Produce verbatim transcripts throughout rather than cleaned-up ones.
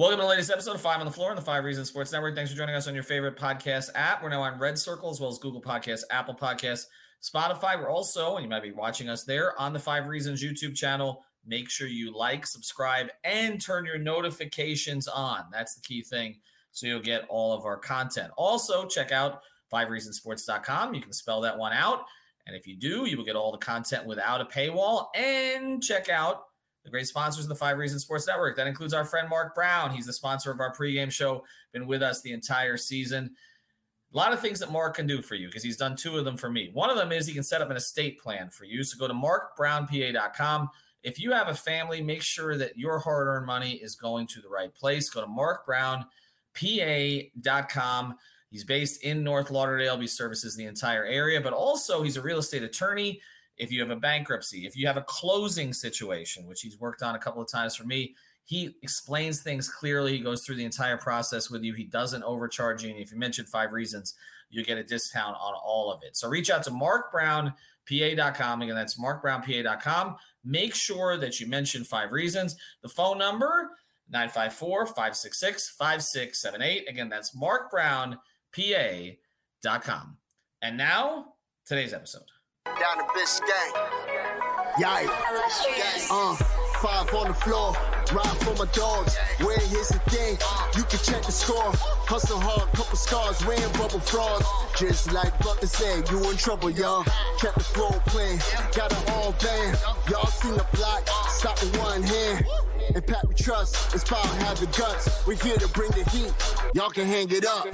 Welcome to the latest episode of Five on the Floor on the Five Reasons Sports Network. Thanks for joining us on your favorite podcast app. We're now on Red Circle as well as Google Podcasts, Apple Podcasts, Spotify. We're also, and you might be watching us there, on the Five Reasons YouTube channel. Make sure you like, subscribe, and turn your notifications on. That's the key thing, so you'll get all of our content. Also, check out five reasons sports dot com. You can spell that one out. And if you do, you will get all the content without a paywall. And check out the great sponsors of the Five Reasons Sports Network. That includes our friend Mark Brown. He's the sponsor of our pregame show, been with us the entire season. A lot of things that Mark can do for you because he's done two of them for me. One of them is he can set up an estate plan for you. So go to marc brown p a dot com. If you have a family, make sure that your hard-earned money is going to the right place. Go to marc brown p a dot com. He's based in North Lauderdale. He services the entire area, but also he's a real estate attorney. If you have a bankruptcy, if you have a closing situation, which he's worked on a couple of times for me, he explains things clearly. He goes through the entire process with you. He doesn't overcharge you. And if you mention Five Reasons, you'll get a discount on all of it. So reach out to marc brown p a dot com. Again, that's marc brown p a dot com. Make sure that you mention Five Reasons. The phone number, nine five four, five six six, five six seven eight. Again, that's marc brown p a dot com. And now, today's episode. Down to Biscayne. Yikes. Uh, five on the floor. Ride for my dogs. Where here's the thing. You can check the score. Hustle hard, couple scars, wearing bubble frogs. Just like Butler said, you in trouble, y'all. Kept the floor playing. Got an all band. Y'all seen the block. Stop with one hand. And Pat, we trust. It's power, have the guts. We're here to bring the heat. Y'all can hang it up.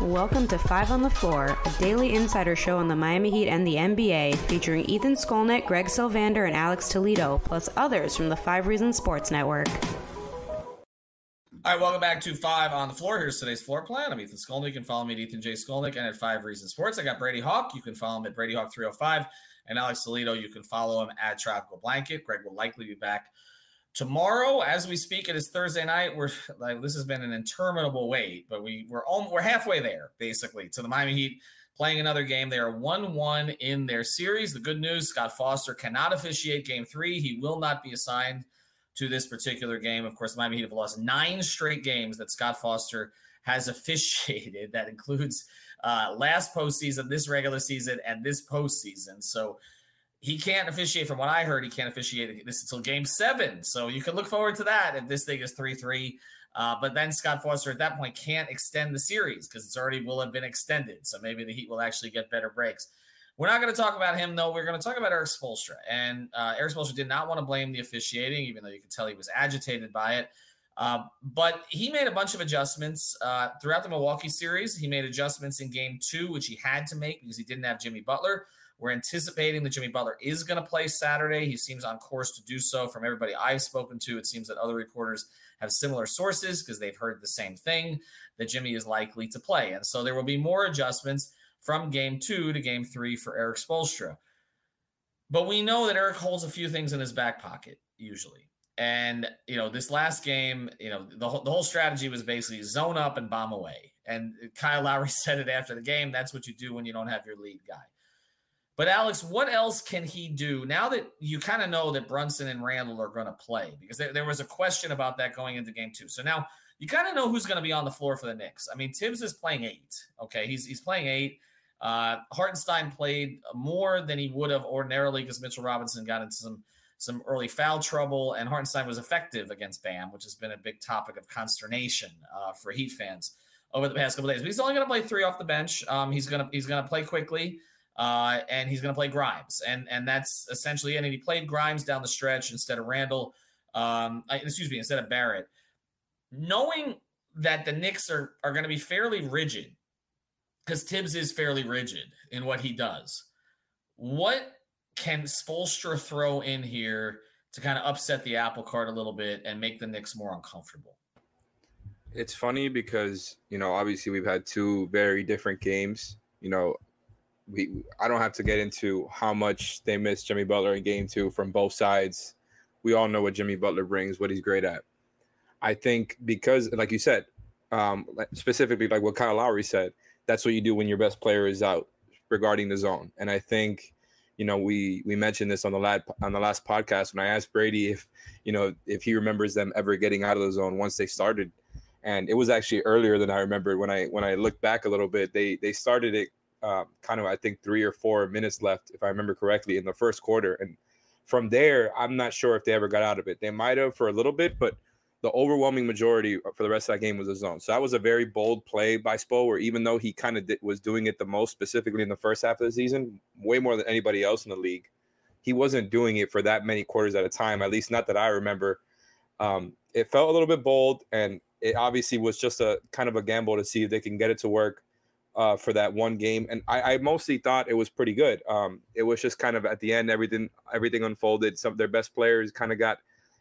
Welcome to Five on the Floor, a daily insider show on the Miami Heat and the N B A, featuring Ethan Skolnick, Greg Sylvander, and Alex Toledo, plus others from the Five Reasons Sports Network. All right, welcome back to Five on the Floor. Here's today's floor plan. I'm Ethan Skolnick. You can follow me at Ethan J. Skolnick and at Five Reasons Sports. I got Brady Hawk. You can follow him at Brady Hawk three oh five. And Alex Toledo, you can follow him at Tropical Blanket. Greg will likely be back tomorrow. As we speak, it is Thursday night. We're like, this has been an interminable wait, but we we're all, we're halfway there basically to the Miami Heat playing another game. They are one one in their series. The good news: Scott Foster cannot officiate Game Three. He will not be assigned to this particular game. Of course, the Miami Heat have lost nine straight games that Scott Foster has officiated. That includes uh, last postseason, this regular season, and this postseason. So he can't officiate, from what I heard, he can't officiate this until Game seven. So you can look forward to that if this thing is three three. Uh, but then Scott Foster at that point can't extend the series because it's already will have been extended. So maybe the Heat will actually get better breaks. We're not going to talk about him, though. We're going to talk about Erik Spoelstra. And uh, Erik Spoelstra did not want to blame the officiating, even though you could tell he was agitated by it. Uh, but he made a bunch of adjustments uh, throughout the Milwaukee series. He made adjustments in Game two, which he had to make because he didn't have Jimmy Butler. We're anticipating that Jimmy Butler is going to play Saturday. He seems on course to do so. From everybody I've spoken to, it seems that other reporters have similar sources because they've heard the same thing, that Jimmy is likely to play. And so there will be more adjustments from Game two to Game three for Erik Spoelstra. But we know that Erik holds a few things in his back pocket usually. And, you know, this last game, you know, the whole, the whole strategy was basically zone up and bomb away. And Kyle Lowry said it after the game. That's what you do when you don't have your lead guy. But, Alex, what else can he do now that you kind of know that Brunson and Randle are going to play? Because there, there was a question about that going into Game two. So now you kind of know who's going to be on the floor for the Knicks. I mean, Tibbs is playing eight, okay? He's he's playing eight. Uh, Hartenstein played more than he would have ordinarily because Mitchell Robinson got into some, some early foul trouble, and Hartenstein was effective against Bam, which has been a big topic of consternation uh, for Heat fans over the past couple of days. But he's only going to play three off the bench. Um, he's going to he's going to play quickly. Uh, and he's going to play Grimes, and and that's essentially it. And he played Grimes down the stretch instead of Randle, um, excuse me, instead of Barrett. Knowing that the Knicks are are going to be fairly rigid, because Tibbs is fairly rigid in what he does. What can Spoelstra throw in here to kind of upset the apple cart a little bit and make the Knicks more uncomfortable? It's funny because, you know, obviously we've had two very different games. You know, we I don't have to get into how much they missed Jimmy Butler in game two from both sides. We all know what Jimmy Butler brings, what he's great at. I think because, like you said, um, specifically like what Kyle Lowry said, that's what you do when your best player is out regarding the zone. And I think, you know, we we mentioned this on the lad, on the last podcast when I asked Brady if, you know, if he remembers them ever getting out of the zone once they started. And it was actually earlier than I remembered. When I when I looked back a little bit, they they started it uh, kind of, I think, three or four minutes left, if I remember correctly, in the first quarter. And from there, I'm not sure if they ever got out of it. They might have for a little bit, but the overwhelming majority for the rest of that game was the zone. So that was a very bold play by Spo, where even though he kind of did, was doing it the most, specifically in the first half of the season, way more than anybody else in the league, he wasn't doing it for that many quarters at a time, at least not that I remember. Um, it felt a little bit bold, and it obviously was just a kind of a gamble to see if they can get it to work uh, for that one game. And I, I mostly thought it was pretty good. Um, it was just kind of at the end, everything everything unfolded. Some of their best players kind of got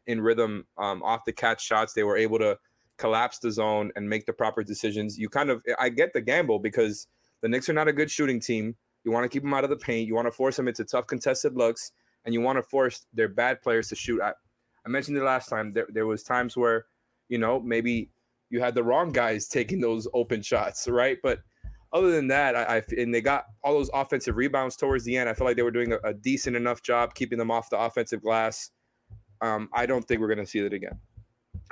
in rhythm um, off the catch shots. They were able to collapse the zone and make the proper decisions. You kind of, I get the gamble because the Knicks are not a good shooting team. You want to keep them out of the paint. You want to force them into tough contested looks, and you want to force their bad players to shoot. I, I mentioned it last time. There, there was times where, you know, maybe you had the wrong guys taking those open shots, right? But other than that, I, I and they got all those offensive rebounds towards the end. I felt like they were doing a, a decent enough job keeping them off the offensive glass. Um, I don't think we're going to see that again.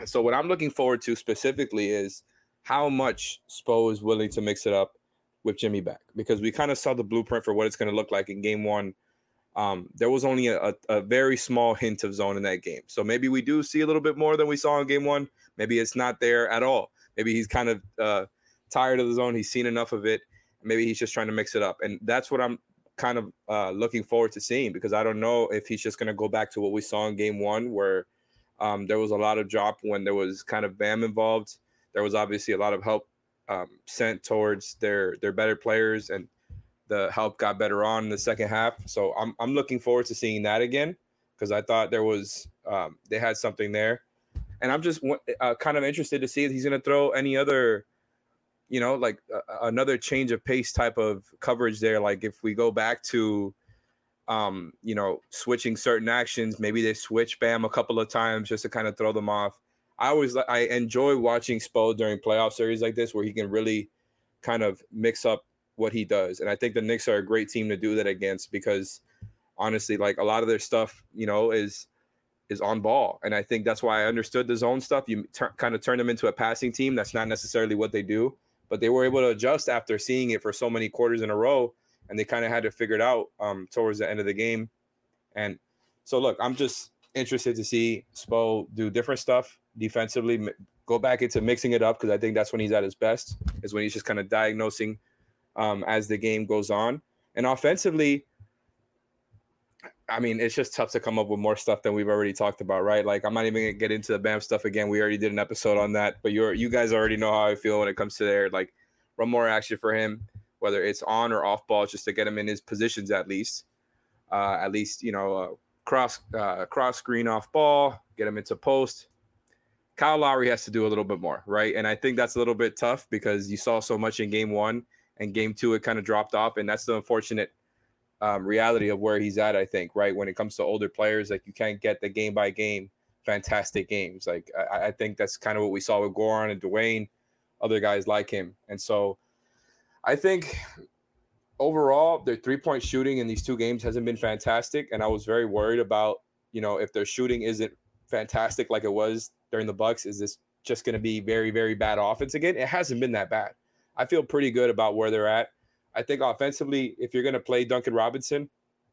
So what I'm looking forward to specifically is how much Spo is willing to mix it up with Jimmy back, because we kind of saw the blueprint for what it's going to look like in game one. Um, there was only a, a very small hint of zone in that game. So maybe we do see a little bit more than we saw in game one. Maybe it's not there at all. Maybe he's kind of uh, tired of the zone. He's seen enough of it. Maybe he's just trying to mix it up. And that's what I'm kind of uh, looking forward to seeing, because I don't know if he's just going to go back to what we saw in game one, where um, there was a lot of drop when there was kind of Bam involved. There was obviously a lot of help um, sent towards their, their better players, and the help got better on in the second half. So I'm I'm looking forward to seeing that again, because I thought there was um, they had something there. And I'm just uh, kind of interested to see if he's going to throw any other, you know, like uh, another change of pace type of coverage there. Like if we go back to, um, you know, switching certain actions, maybe they switch Bam a couple of times just to kind of throw them off. I always I enjoy watching Spo during playoff series like this, where he can really kind of mix up what he does. And I think the Knicks are a great team to do that against, because honestly, like a lot of their stuff, you know, is is on ball. And I think that's why I understood the zone stuff. You ter- kind of turn them into a passing team. That's not necessarily what they do, but they were able to adjust after seeing it for so many quarters in a row, and they kind of had it figured out um, towards the end of the game. And so, look, I'm just interested to see Spo do different stuff defensively, m- go back into mixing it up, because I think that's when he's at his best, is when he's just kind of diagnosing Um, as the game goes on. And offensively, I mean, it's just tough to come up with more stuff than we've already talked about, right? Like, I'm not even going to get into the Bam stuff again. We already did an episode on that, but you're, you guys already know how I feel when it comes to there. Like, run more action for him, whether it's on or off ball, just to get him in his positions at least. Uh, at least, you know, uh, cross uh, cross screen off ball, get him into post. Kyle Lowry has to do a little bit more, right? And I think that's a little bit tough, because you saw so much in game one. And game two, it kind of dropped off. And that's the unfortunate um, reality of where he's at, I think, right? When it comes to older players, like, you can't get the game by game fantastic games. Like, I, I think that's kind of what we saw with Goran and Dwayne, other guys like him. And so I think overall, their three point shooting in these two games hasn't been fantastic. And I was very worried about, you know, if their shooting isn't fantastic like it was during the Bucks, is this just going to be very, very bad offense again? It hasn't been that bad. I feel pretty good about where they're at. I think offensively, if you're going to play Duncan Robinson,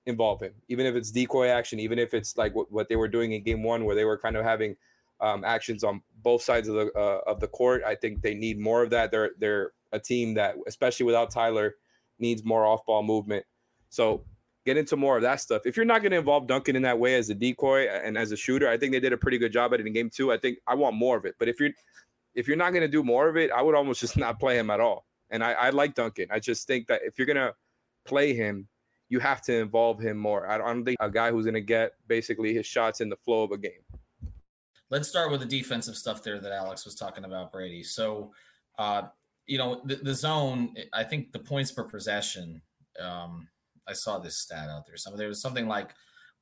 involve him. Even if it's decoy action, even if it's like what, what they were doing in game one, where they were kind of having um, actions on both sides of the uh, of the court. I think they need more of that. They're they're a team that, especially without Tyler, needs more off-ball movement. So get into more of that stuff. If you're not going to involve Duncan in that way as a decoy and as a shooter, I think they did a pretty good job at it in game two. I think I want more of it. But if you're If you're not going to do more of it, I would almost just not play him at all. And I, I like Duncan. I just think that if you're going to play him, you have to involve him more. I don't think a guy who's going to get basically his shots in the flow of a game. Let's start with the defensive stuff there that Alex was talking about, Brady. So, uh, you know, the, the zone, I think the points per possession, um, I saw this stat out there. So there was something like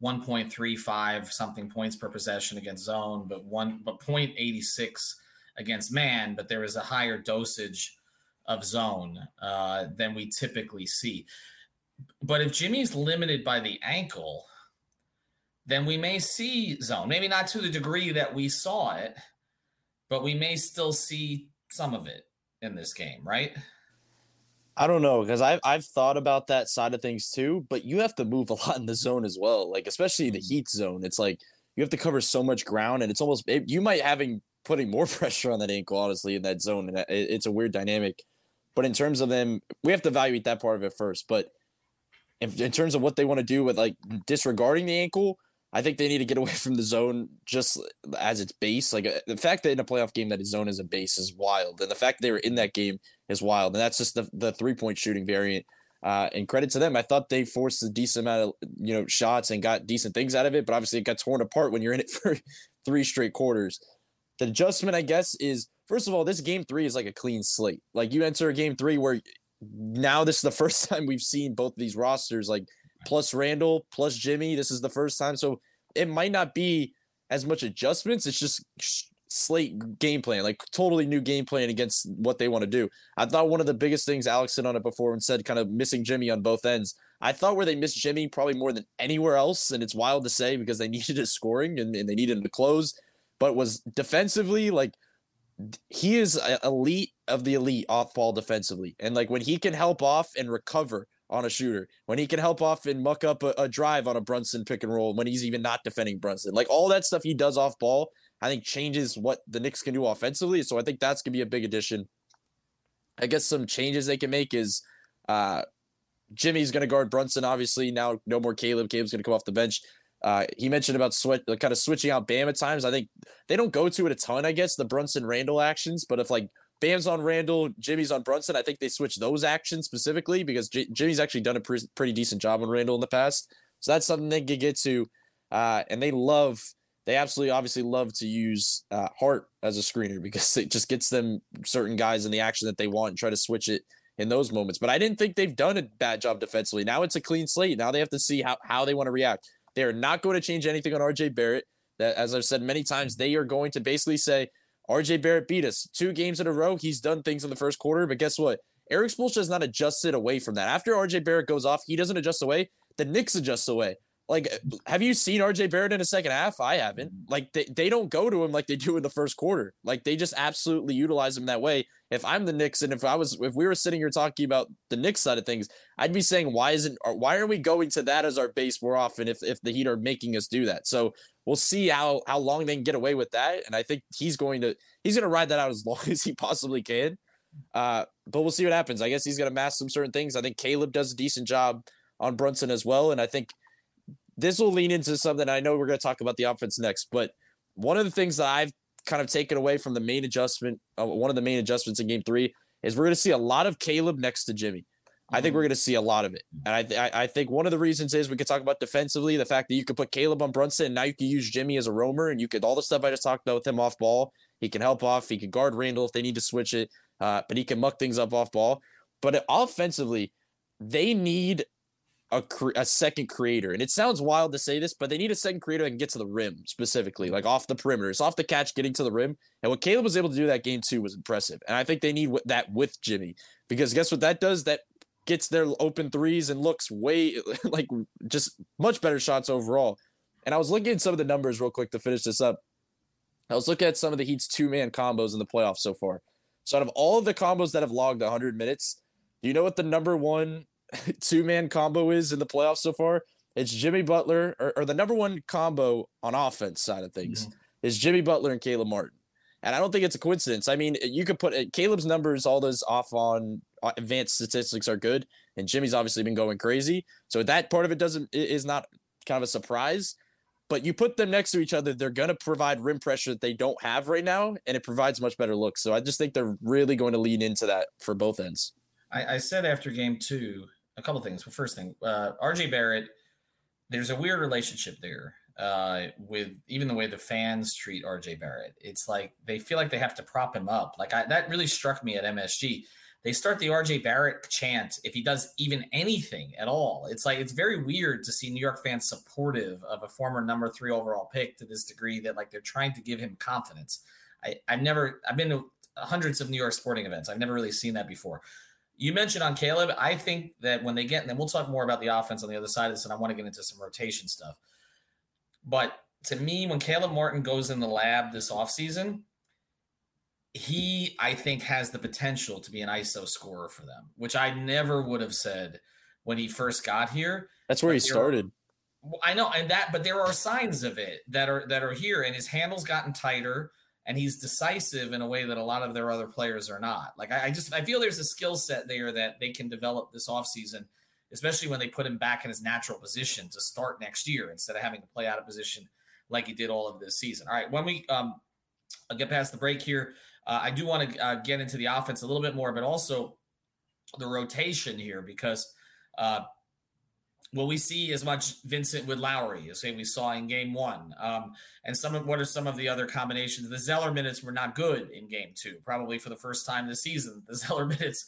one point three five something points per possession against zone, but one, but zero point eight six against man, but there was a higher dosage of zone uh, than we typically see. But if Jimmy's limited by the ankle, then we may see zone, maybe not to the degree that we saw it, but we may still see some of it in this game, right? I don't know, because I've, I've thought about that side of things too, but you have to move a lot in the zone as well, like especially the Heat zone. It's like you have to cover so much ground, and it's almost – you might having putting more pressure on that ankle, honestly, in that zone. And it's a weird dynamic. But in terms of them, we have to evaluate that part of it first. But in, in terms of what they want to do with, like, disregarding the ankle, I think they need to get away from the zone just as its base. Like, uh, the fact that in a playoff game that his zone is a base is wild. And the fact that they were in that game is wild. And that's just the, the three-point shooting variant. Uh, and credit to them. I thought they forced a decent amount of, you know, shots and got decent things out of it. But obviously it got torn apart when you're in it for three straight quarters. The adjustment, I guess, is, first of all, this game three is like a clean slate. Like, you enter a game three where now this is the first time we've seen both of these rosters, like, plus Randall, plus Jimmy. This is the first time. So it might not be as much adjustments. It's just slate game plan, like totally new game plan against what they want to do. I thought one of the biggest things, Alex said on it before and said kind of missing Jimmy on both ends. I thought where they missed Jimmy probably more than anywhere else, and it's wild to say because they needed his scoring and, and they needed him to close, but was defensively, like, he is elite of the elite off ball defensively. And like when he can help off and recover on a shooter, when he can help off and muck up a, a drive on a Brunson pick and roll, when he's even not defending Brunson, like all that stuff he does off ball, I think changes what the Knicks can do offensively. So I think that's going to be a big addition. I guess some changes they can make is uh, Jimmy's going to guard Brunson. Obviously now no more Caleb. Caleb's going to come off the bench. Uh, he mentioned about sweat, like, kind of switching out Bam at times. I think they don't go to it a ton, I guess, the Brunson-Randall actions. But if, like, Bam's on Randall, Jimmy's on Brunson, I think they switch those actions specifically because J- Jimmy's actually done a pre- pretty decent job on Randall in the past. So that's something they could get to. Uh, and they love – they absolutely obviously love to use uh, Hart as a screener because it just gets them certain guys in the action that they want and try to switch it in those moments. But I didn't think they've done a bad job defensively. Now it's a clean slate. Now they have to see how, how they want to react. They are not going to change anything on R J Barrett. That, as I've said many times, they are going to basically say, R J Barrett beat us two games in a row. He's done things in the first quarter, but guess what? Erik Spoelstra has not adjusted away from that. After R J Barrett goes off, he doesn't adjust away. The Knicks adjust away. Like, have you seen R J Barrett in a second half? I haven't. Like, they, they don't go to him like they do in the first quarter. Like, they just absolutely utilize him that way. If I'm the Knicks, and if I was, if we were sitting here talking about the Knicks side of things, I'd be saying, why isn't, why aren't we going to that as our base more often? If if the Heat are making us do that, so we'll see how how long they can get away with that. And I think he's going to he's going to ride that out as long as he possibly can. Uh, but we'll see what happens. I guess he's going to mask some certain things. I think Caleb does a decent job on Brunson as well, and I think this will lean into something. I know we're going to talk about the offense next, but one of the things that I've kind of taken away from the main adjustment, uh, one of the main adjustments in game three, is we're going to see a lot of Caleb next to Jimmy. I think we're going to see a lot of it. And I, th- I think one of the reasons is we could talk about defensively, the fact that you could put Caleb on Brunson and now you can use Jimmy as a roamer, and you could, all the stuff I just talked about with him off ball, he can help off, he can guard Randall if they need to switch it, uh, but he can muck things up off ball. But offensively, they need A, cre- a second creator, and it sounds wild to say this, but they need a second creator that can get to the rim specifically, like off the perimeter. It's off the catch, getting to the rim, and what Caleb was able to do that game two was impressive. And I think they need w- that with Jimmy, because guess what that does? That gets their open threes and looks way like just much better shots overall. And I was looking at some of the numbers real quick to finish this up. I was looking at some of the Heat's two-man combos in the playoffs so far. So out of all of the combos that have logged one hundred minutes, do you know what the number one two-man combo is in the playoffs so far? It's Jimmy Butler, or, or the number one combo on offense side of things, mm-hmm. is Jimmy Butler and Caleb Martin. And I don't think it's a coincidence. I mean, you could put uh, Caleb's numbers, all those off on uh, advanced statistics are good, and Jimmy's obviously been going crazy. So that part of it doesn't is not kind of a surprise. But you put them next to each other, they're going to provide rim pressure that they don't have right now, and it provides much better looks. So I just think they're really going to lean into that for both ends. I, I said after game two, a couple of things. But first thing, uh, R J Barrett, there's a weird relationship there uh, with even the way the fans treat R J Barrett. It's like they feel like they have to prop him up. Like I, that really struck me at M S G. They start the R J Barrett chant if he does even anything at all. It's like, it's very weird to see New York fans supportive of a former number three overall pick to this degree that like they're trying to give him confidence. I, I've never, I've been to hundreds of New York sporting events. I've never really seen that before. You mentioned on Caleb, I think that when they get, and then we'll talk more about the offense on the other side of this, and I want to get into some rotation stuff. But to me, when Caleb Martin goes in the lab this offseason, he, I think, has the potential to be an I S O scorer for them, which I never would have said when he first got here. That's where he started. I know, and that, but there are signs of it that are that are here, and his handle's gotten tighter, and he's decisive in a way that a lot of their other players are not. Like I, I just, I feel there's a skill set there that they can develop this offseason, especially when they put him back in his natural position to start next year instead of having to play out of position like he did all of this season. All right, when we um, get past the break here. Uh, I do want to uh, get into the offense a little bit more, but also the rotation here, because uh, will we see as much Vincent with Lowry as we saw in game one? Um, and some of what are some of the other combinations? The Zeller minutes were not good in game two, probably for the first time this season. The Zeller minutes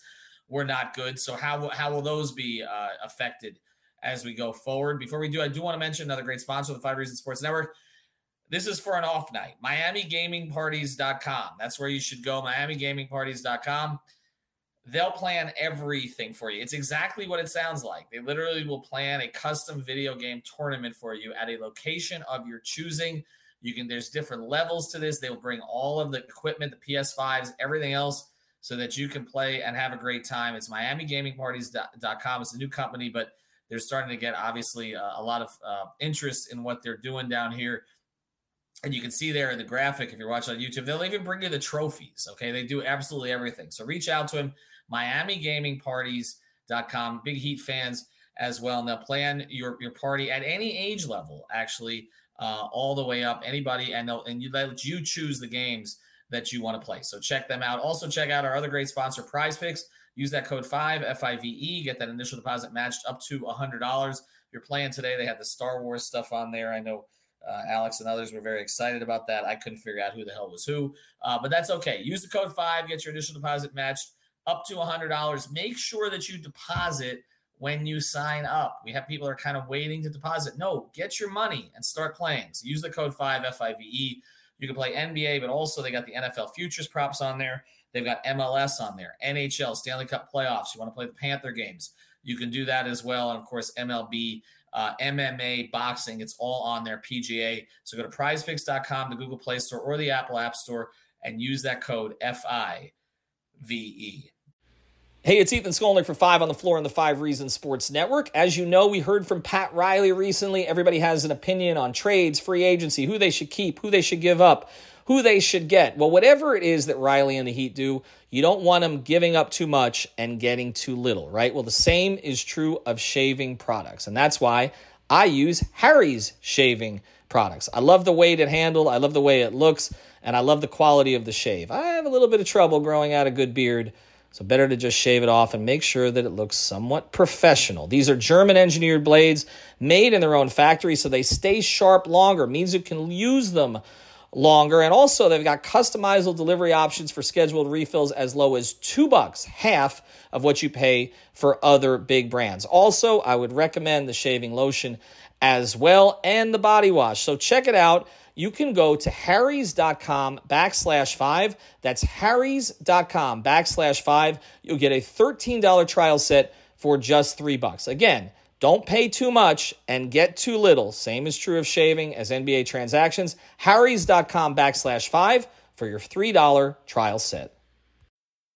were not good. So how, how will those be uh, affected as we go forward? Before we do, I do want to mention another great sponsor of the Five Reasons Sports Network. This is for an off night, Miami Gaming Parties dot com. That's where you should go, Miami Gaming Parties dot com. They'll plan everything for you. It's exactly what it sounds like. They literally will plan a custom video game tournament for you at a location of your choosing. You can. There's different levels to this. They will bring all of the equipment, the P S fives, everything else, so that you can play and have a great time. It's Miami Gaming Parties dot com. It's a new company, but they're starting to get, obviously, uh, a lot of uh, interest in what they're doing down here. And you can see there in the graphic, if you're watching on YouTube, they'll even bring you the trophies, okay? They do absolutely everything. So reach out to him, Miami Gaming Parties dot com. Big Heat fans as well. And they'll plan your, your party at any age level, actually, uh, all the way up, anybody. And they'll and you let you choose the games that you want to play. So check them out. Also check out our other great sponsor, PrizePicks. Use that code five, F I V E. Get that initial deposit matched up to one hundred dollars. If you're playing today, they have the Star Wars stuff on there. I know. Uh, Alex and others were very excited about that. I couldn't figure out who the hell was who, uh, but that's okay. Use the code five, get your initial deposit matched up to one hundred dollars. Make sure that you deposit when you sign up. We have people that are kind of waiting to deposit. No, get your money and start playing. So use the code five, F I V E. You can play N B A, but also they got the N F L futures props on there. They've got M L S on there, N H L, Stanley Cup playoffs. You want to play the Panther games. You can do that as well. And, of course, M L B, uh, M M A, boxing, it's all on there, P G A. So go to prize picks dot com, the Google Play Store, or the Apple App Store, and use that code F I V E. Hey, it's Ethan Skolnick for Five on the Floor and the Five Reasons Sports Network. As you know, we heard from Pat Riley recently. Everybody has an opinion on trades, free agency, who they should keep, who they should give up, who they should get. Well, whatever it is that Riley and the Heat do, you don't want them giving up too much and getting too little, right? Well, the same is true of shaving products, and that's why I use Harry's shaving products. I love the weight it handles, I love the way it looks, and I love the quality of the shave. I have a little bit of trouble growing out a good beard, so better to just shave it off and make sure that it looks somewhat professional. These are German-engineered blades made in their own factory, so they stay sharp longer. Means you can use them longer. And also, they've got customizable delivery options for scheduled refills as low as two bucks, half of what you pay for other big brands. Also, I would recommend the shaving lotion as well, and the body wash. So check it out. You can go to harrys.com backslash five. That's harrys.com backslash five. You'll get a thirteen dollars trial set for just three bucks. Again, don't pay too much and get too little. Same is true of shaving as N B A transactions. harrys.com backslash five for your three dollars trial set.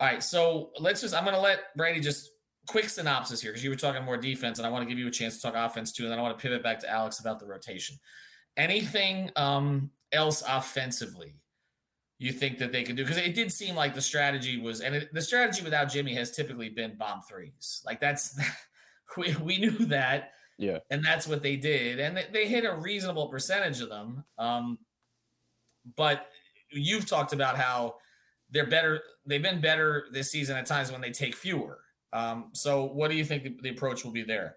All right, so let's just – I'm going to let Brady just quick synopsis here because you were talking more defense, and I want to give you a chance to talk offense too, and then I want to pivot back to Alex about the rotation. Anything um, else offensively you think that they could do? Because it did seem like the strategy was – and it, the strategy without Jimmy has typically been bomb threes. Like that's – we, we knew that, yeah, and that's what they did. And they, they hit a reasonable percentage of them. Um, but you've talked about how – They're better. They've been better this season at times when they take fewer. Um, so what do you think the, the approach will be there?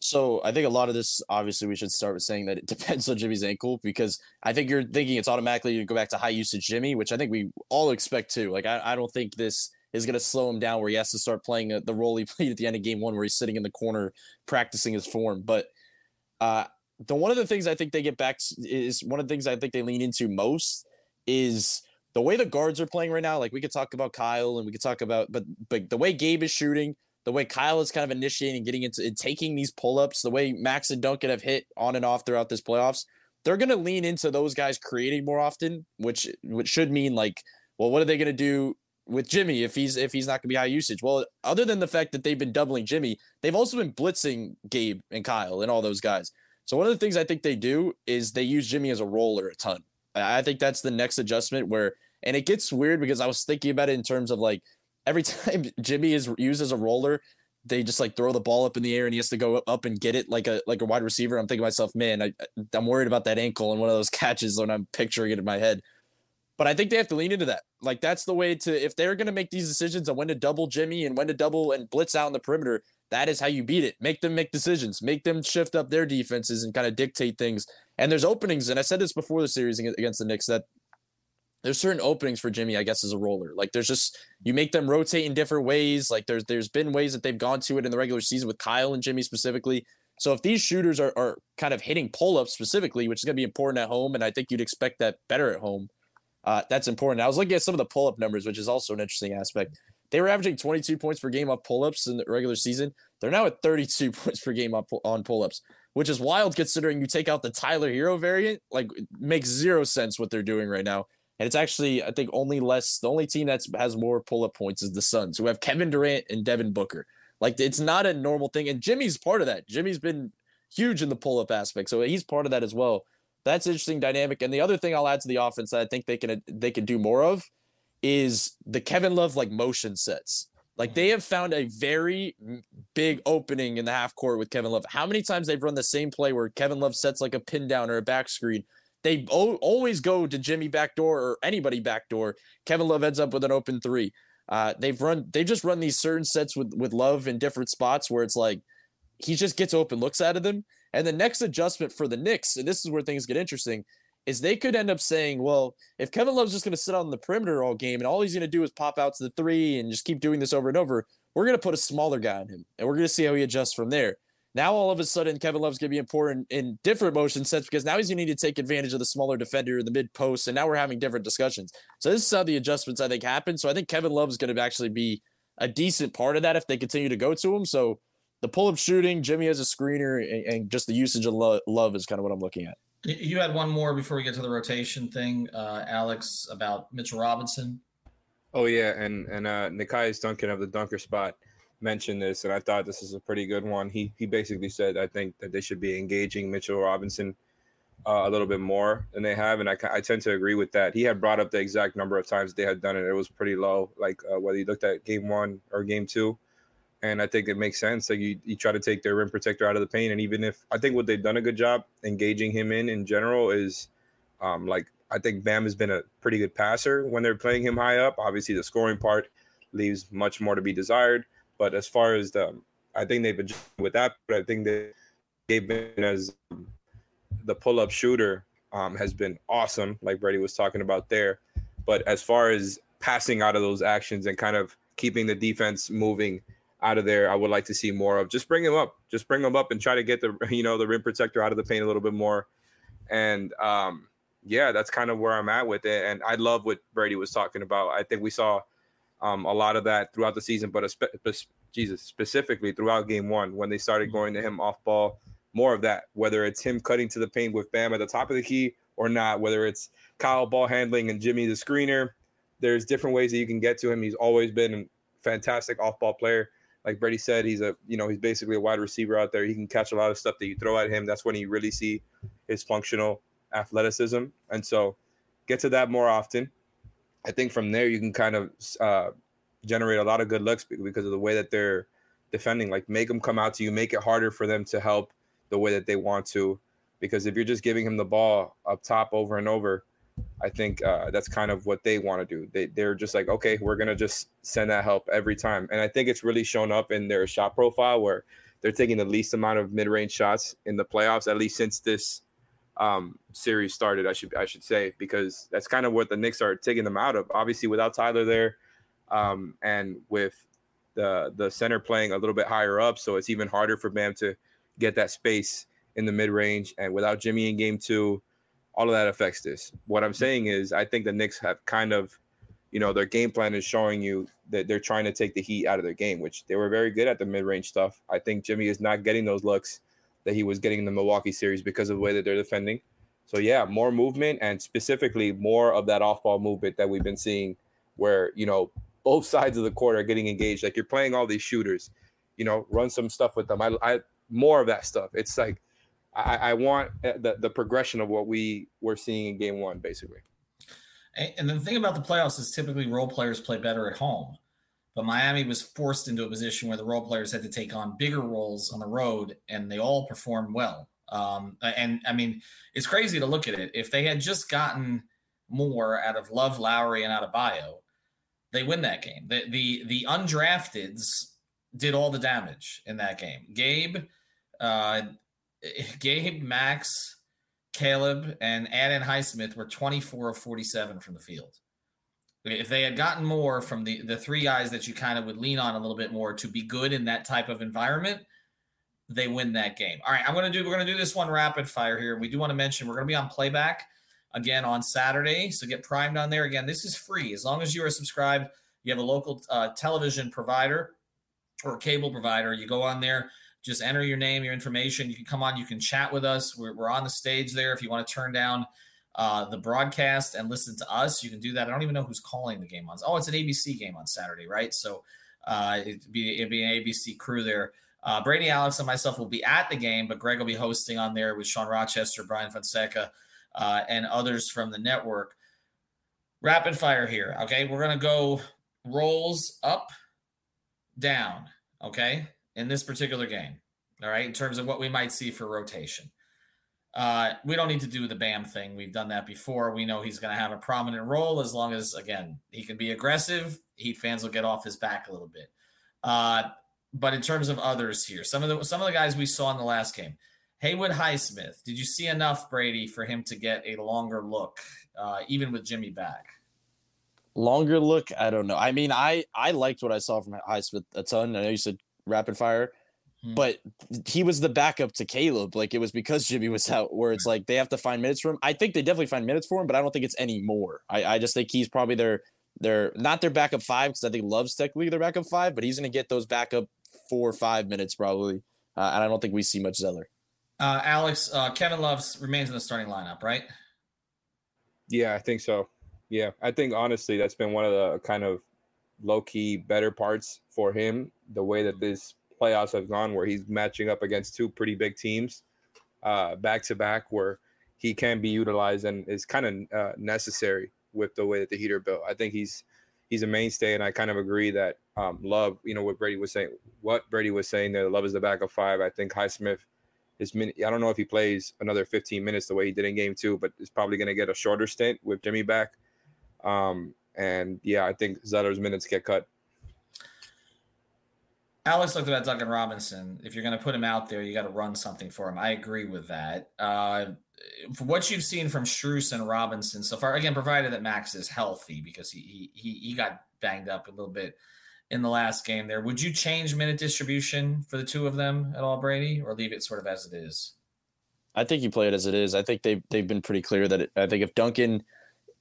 So I think a lot of this, obviously we should start with saying that it depends on Jimmy's ankle, because I think you're thinking it's automatically you go back to high usage Jimmy, which I think we all expect too. Like, I, I don't think this is going to slow him down where he has to start playing the role he played at the end of game one, where he's sitting in the corner practicing his form. But, uh, the, one of the things I think they get back is one of the things I think they lean into most is the way the guards are playing right now. Like, we could talk about Kyle and we could talk about, but but the way Gabe is shooting, the way Kyle is kind of initiating, getting into and taking these pull-ups, the way Max and Duncan have hit on and off throughout this playoffs, they're going to lean into those guys creating more often, which which should mean like, well, what are they going to do with Jimmy if he's if he's not going to be high usage? Well, other than the fact that they've been doubling Jimmy, they've also been blitzing Gabe and Kyle and all those guys. So one of the things I think they do is they use Jimmy as a roller a ton. I think that's the next adjustment where, and it gets weird because I was thinking about it in terms of like every time Jimmy is used as a roller, they just like throw the ball up in the air and he has to go up and get it like a, like a wide receiver. I'm thinking to myself, man, I, I'm worried about that ankle and one of those catches when I'm picturing it in my head. But I think they have to lean into that. Like, that's the way to, if they're going to make these decisions on when to double Jimmy and when to double and blitz out in the perimeter, that is how you beat it. Make them make decisions, make them shift up their defenses and kind of dictate things. And there's openings, and I said this before the series against the Knicks, that there's certain openings for Jimmy, I guess, as a roller. Like, there's just, you make them rotate in different ways. Like, there's there's been ways that they've gone to it in the regular season with Kyle and Jimmy specifically. So if these shooters are, are kind of hitting pull-ups specifically, which is going to be important at home, and I think you'd expect that better at home, uh, that's important. I was looking at some of the pull-up numbers, which is also an interesting aspect. They were averaging twenty-two points per game off pull-ups in the regular season. They're now at thirty-two points per game on pull-ups, which is wild considering you take out the Tyler Hero variant. Like, it makes zero sense what they're doing right now. And it's actually, I think, only less. The only team that has more pull-up points is the Suns, who have Kevin Durant and Devin Booker. Like, it's not a normal thing. And Jimmy's part of that. Jimmy's been huge in the pull-up aspect, so he's part of that as well. That's an interesting dynamic. And the other thing I'll add to the offense that I think they can they can do more of is the Kevin Love, like, motion sets. Like, they have found a very big opening in the half court with Kevin Love. How many times they've run the same play where Kevin Love sets like a pin down or a back screen? They o- always go to Jimmy backdoor or anybody backdoor. Kevin Love ends up with an open three. Uh, they've run, they just run these certain sets with, with Love in different spots where it's like, he just gets open looks out of them. And the next adjustment for the Knicks, and this is where things get interesting, is they could end up saying, well, if Kevin Love's just going to sit on the perimeter all game and all he's going to do is pop out to the three and just keep doing this over and over, we're going to put a smaller guy on him, and we're going to see how he adjusts from there. Now, all of a sudden, Kevin Love's going to be important in different motion sets because now he's going to need to take advantage of the smaller defender in the mid post, and now we're having different discussions. So this is how the adjustments, I think, happen. So I think Kevin Love's going to actually be a decent part of that if they continue to go to him. So the pull-up shooting, Jimmy as a screener, and, and just the usage of lo- Love is kind of what I'm looking at. You had one more before we get to the rotation thing, uh, Alex, about Mitchell Robinson. Oh, yeah, and and uh, Nikias Duncan of the Dunker Spot mentioned this, and I thought this is a pretty good one. He he basically said, I think, that they should be engaging Mitchell Robinson uh, a little bit more than they have, and I, I tend to agree with that. He had brought up the exact number of times they had done it. It was pretty low, like uh, whether you looked at game one or game two, and I think it makes sense. Like, you, you try to take their rim protector out of the paint. And even if – I think what they've done a good job engaging him in in general is, um, like, I think Bam has been a pretty good passer when they're playing him high up. Obviously, the scoring part leaves much more to be desired. But as far as the – I think they've adjusted with that. But I think that Gabe Vincent as the pull-up shooter um, has been awesome, like Brady was talking about there. But as far as passing out of those actions and kind of keeping the defense moving out of there. I would like to see more of. Just bring him up. Just bring him up and try to get the, you know, the rim protector out of the paint a little bit more. And um, yeah, that's kind of where I'm at with it. And I love what Brady was talking about. I think we saw um, a lot of that throughout the season, but, a spe- but Jesus, specifically throughout game one, when they started going to him off ball, more of that, whether it's him cutting to the paint with Bam at the top of the key or not, whether it's Kyle ball handling and Jimmy the screener, there's different ways that you can get to him. He's always been a fantastic off ball player. Like Brady said, he's a, you know, he's basically a wide receiver out there. He can catch a lot of stuff that you throw at him. That's when you really see his functional athleticism. And so get to that more often. I think from there you can kind of uh, generate a lot of good looks because of the way that they're defending. Like make them come out to you, make it harder for them to help the way that they want to, because if you're just giving him the ball up top over and over, I think uh, that's kind of what they want to do. They, they're just like, okay, we're going to just send that help every time. And I think it's really shown up in their shot profile where they're taking the least amount of mid-range shots in the playoffs, at least since this um, series started, I should I should say, because that's kind of what the Knicks are taking them out of. Obviously, without Tyler there um, and with the the center playing a little bit higher up, so it's even harder for Bam to get that space in the mid-range. And without Jimmy in game two, all of that affects this. What I'm saying is I think the Knicks have kind of, you know, their game plan is showing you that they're trying to take the heat out of their game, which they were very good at the mid-range stuff. I think Jimmy is not getting those looks that he was getting in the Milwaukee series because of the way that they're defending. So, yeah, more movement and specifically more of that off-ball movement that we've been seeing where, you know, both sides of the court are getting engaged. Like you're playing all these shooters, you know, run some stuff with them. I, I more of that stuff. It's like, I, I want the, the progression of what we were seeing in game one, basically. And, and the thing about the playoffs is typically role players play better at home, but Miami was forced into a position where the role players had to take on bigger roles on the road, and they all performed well. Um, and I mean, it's crazy to look at it. If they had just gotten more out of Love, Lowry, and Adebayo, they win that game. The, the, the undrafteds did all the damage in that game. Gabe, uh, Gabe, Max, Caleb, and Haywood Highsmith were twenty-four of forty-seven from the field. If they had gotten more from the, the three guys that you kind of would lean on a little bit more to be good in that type of environment, they win that game. All right, I'm going to do we're going to do this one rapid fire here. We do want to mention we're going to be on Playback again on Saturday, so get primed on there. Again, this is free. As long as you are subscribed, you have a local uh, television provider or cable provider, you go on there. Just enter your name, your information. You can come on. You can chat with us. We're, we're on the stage there. If you want to turn down uh, the broadcast and listen to us, you can do that. I don't even know who's calling the game on. Oh, it's an A B C game on Saturday, right? So uh, it'd be, it'd be an A B C crew there. Uh, Brady, Alex, and myself will be at the game, but Greg will be hosting on there with Sean Rochester, Brian Fonseca, uh, and others from the network. Rapid fire here, okay? We're going to go rolls up, down, okay? In this particular game, all right, in terms of what we might see for rotation. Uh, we don't need to do the Bam thing. We've done that before. We know he's going to have a prominent role as long as, again, he can be aggressive. Heat fans will get off his back a little bit. Uh, but in terms of others here, some of the some of the guys we saw in the last game, Haywood Highsmith, did you see enough, Brady, for him to get a longer look, uh, even with Jimmy back? Longer look? I don't know. I mean, I, I liked what I saw from Highsmith a ton. I know you said rapid fire, hmm. but he was the backup to Caleb. Like it was because Jimmy was out where it's like, they have to find minutes for him. I think they definitely find minutes for him, but I don't think it's any more. I, I just think he's probably their, their, not their backup five. Cause I think Love's technically their backup five, but he's going to get those backup four or five minutes probably. Uh, and I don't think we see much Zeller. Uh, Alex, uh, Kevin Love remains in the starting lineup, right? Yeah, I think so. Yeah. I think honestly, that's been one of the kind of low-key better parts for him, the way that this playoffs have gone, where he's matching up against two pretty big teams uh, back-to-back where he can be utilized and is kind of uh, necessary with the way that the Heat are built. I think he's he's a mainstay, and I kind of agree that um, Love, you know, what Brady was saying, what Brady was saying there, Love is the backup five. I think Highsmith, is min- I don't know if he plays another fifteen minutes the way he did in game two, but is probably going to get a shorter stint with Jimmy back. Um, and, yeah, I think Zeller's minutes get cut. Alex looked about Duncan Robinson. If you're going to put him out there, you got to run something for him. I agree with that. Uh, for what you've seen from Strus and Robinson so far, again, provided that Max is healthy, because he he he got banged up a little bit in the last game there, would you change minute distribution for the two of them at all, Brady, or leave it sort of as it is? I think you play it as it is. I think they've, they've been pretty clear that it, I think if Duncan,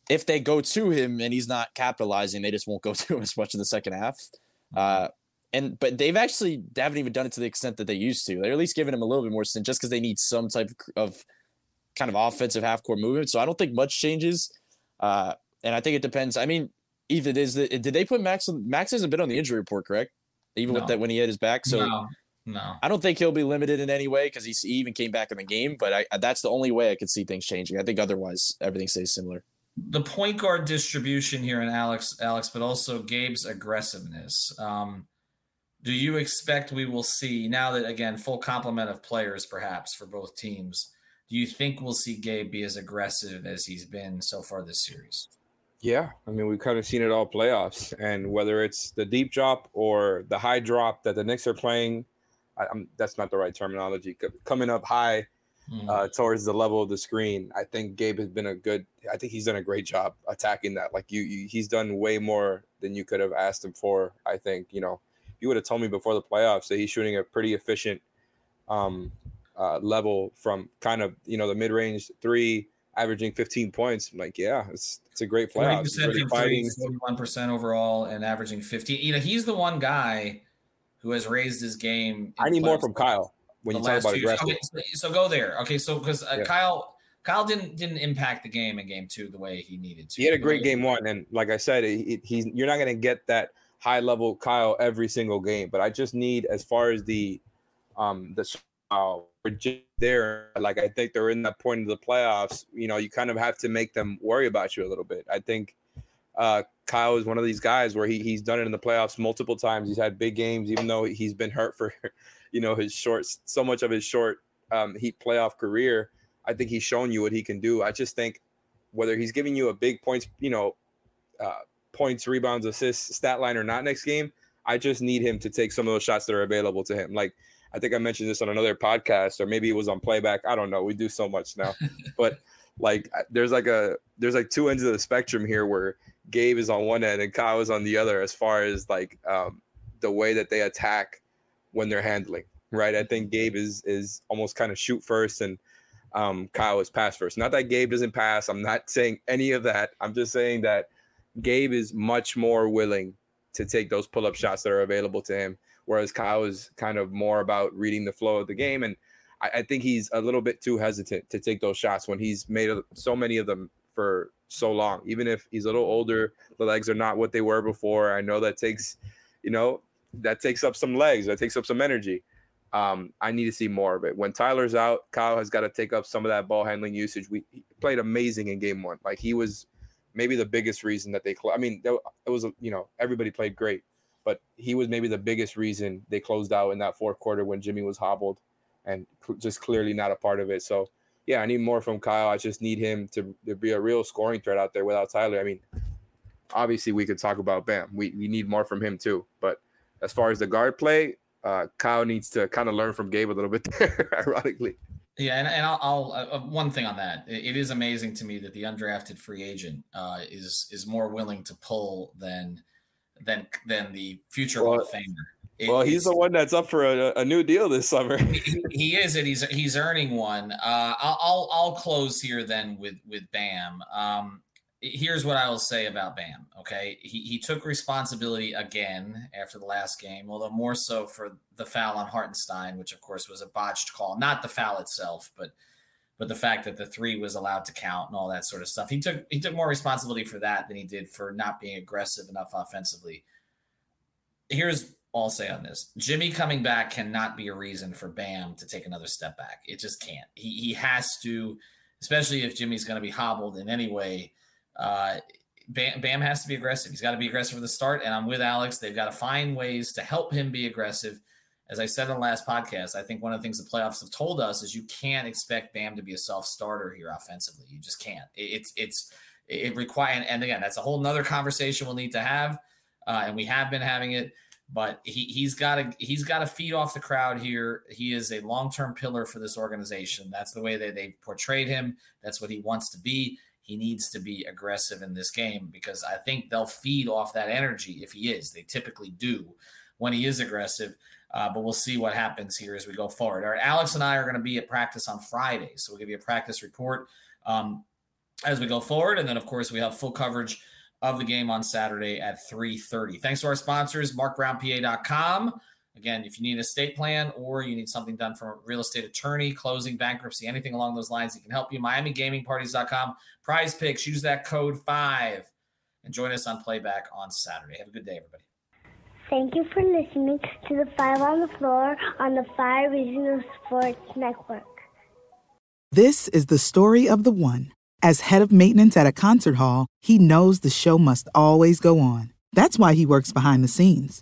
if they go to him and he's not capitalizing, they just won't go to him as much in the second half. Mm-hmm. Uh, and But they've actually they haven't even done it to the extent that they used to. They're at least giving him a little bit more sin just because they need some type of, of kind of offensive half-court movement. So I don't think much changes. Uh, and I think it depends. I mean, Ethan, is the, did they put Max on? Max hasn't been on the injury report, correct? Even no. with that when he hit his back. So no. No, I don't think he'll be limited in any way because he even came back in the game. But I, that's the only way I could see things changing. I think otherwise everything stays similar. The point guard distribution here in Alex, Alex, but also Gabe's aggressiveness. Um, do you expect we will see now that, again, full complement of players perhaps for both teams? Do you think we'll see Gabe be as aggressive as he's been so far this series? Yeah, I mean, we've kind of seen it all playoffs. And whether it's the deep drop or the high drop that the Knicks are playing, I, I'm, that's not the right terminology. Coming up high mm. uh, towards the level of the screen, I think Gabe has been a good – I think he's done a great job attacking that. Like, you, you, he's done way more than you could have asked him for, I think. You know, you would have told me before the playoffs that he's shooting a pretty efficient um, uh, level from kind of, you know, the mid-range three, averaging fifteen points. I'm like, yeah, it's it's a great playoff. forty-one percent overall and averaging fifteen. You know, he's the one guy – who has raised his game. I need more from Kyle when you talk about aggressive. Okay, so, so go there. Okay, so because uh, yeah. Kyle Kyle didn't didn't impact the game in game two the way he needed to. He had a great game one, and like I said, he, he's you're not going to get that high-level Kyle every single game, but I just need, as far as the um, – the uh, we're just there. Like, I think they're in that point of the playoffs. You know, you kind of have to make them worry about you a little bit. I think uh, – Kyle is one of these guys where he he's done it in the playoffs multiple times. He's had big games, even though he's been hurt for, you know, his short so much of his short um, Heat playoff career. I think he's shown you what he can do. I just think whether he's giving you a big points, you know, uh, points, rebounds, assists, stat line or not next game, I just need him to take some of those shots that are available to him. Like, I think I mentioned this on another podcast, or maybe it was on Playback. I don't know. We do so much now, but like there's like a there's like two ends of the spectrum here where Gabe is on one end and Kyle is on the other as far as like um, the way that they attack when they're handling, right? I think Gabe is is almost kind of shoot first and um, Kyle is pass first. Not that Gabe doesn't pass. I'm not saying any of that. I'm just saying that Gabe is much more willing to take those pull-up shots that are available to him, whereas Kyle is kind of more about reading the flow of the game. And I, I think he's a little bit too hesitant to take those shots when he's made so many of them for so long. Even if he's a little older, the legs are not what they were before. I know that takes, you know, that takes up some legs. That takes up some energy. Um, I need to see more of it. When Tyler's out, Kyle has got to take up some of that ball handling usage. We he played amazing in game one. Like, he was maybe the biggest reason that they cl- – I mean, it was, you know, everybody played great, but he was maybe the biggest reason they closed out in that fourth quarter when Jimmy was hobbled and cl- just clearly not a part of it. So, yeah, I need more from Kyle. I just need him to, to be a real scoring threat out there without Tyler. I mean, obviously we could talk about Bam. We we need more from him too. But as far as the guard play, uh, Kyle needs to kind of learn from Gabe a little bit there, ironically. Yeah, and, and I'll, I'll uh, one thing on that. It, it is amazing to me that the undrafted free agent uh, is is more willing to pull than than than the future Hall of Famer. It, well, he's the one that's up for a, a new deal this summer. he, he is, and he's he's earning one. Uh, I'll, I'll I'll close here then with with Bam. Um, here's what I will say about Bam. Okay, he he took responsibility again after the last game, although more so for the foul on Hartenstein, which of course was a botched call, not the foul itself, but but the fact that the three was allowed to count and all that sort of stuff. He took he took more responsibility for that than he did for not being aggressive enough offensively. Here's I'll say on this. Jimmy coming back cannot be a reason for Bam to take another step back. It just can't. He he has to, especially if Jimmy's going to be hobbled in any way. Uh, Bam, Bam has to be aggressive. He's got to be aggressive from the start, and I'm with Alex. They've got to find ways to help him be aggressive. As I said on the last podcast, I think one of the things the playoffs have told us is you can't expect Bam to be a self-starter here offensively. You just can't. It, it's it's it requires, and again, that's a whole nother conversation we'll need to have, uh, and we have been having it. But he, he's got to he's got to feed off the crowd here. He is a long-term pillar for this organization. That's the way that they portrayed him. That's what he wants to be. He needs to be aggressive in this game because I think they'll feed off that energy if he is. They typically do when he is aggressive. Uh, but we'll see what happens here as we go forward. All right, Alex and I are going to be at practice on Friday, so we'll give you a practice report um, as we go forward. And then, of course, we have full coverage of the game on Saturday at three thirty. Thanks to our sponsors, Marc Brown P A dot com. Again, if you need an estate plan or you need something done from a real estate attorney, closing, bankruptcy, anything along those lines, he can help you. Miami Gaming Parties dot com, PrizePicks, use that code five, and join us on Playback on Saturday. Have a good day, everybody. Thank you for listening to the Five on the Floor on the Five Reasons Sports Network. This is the story of the one. As head of maintenance at a concert hall, he knows the show must always go on. That's why he works behind the scenes,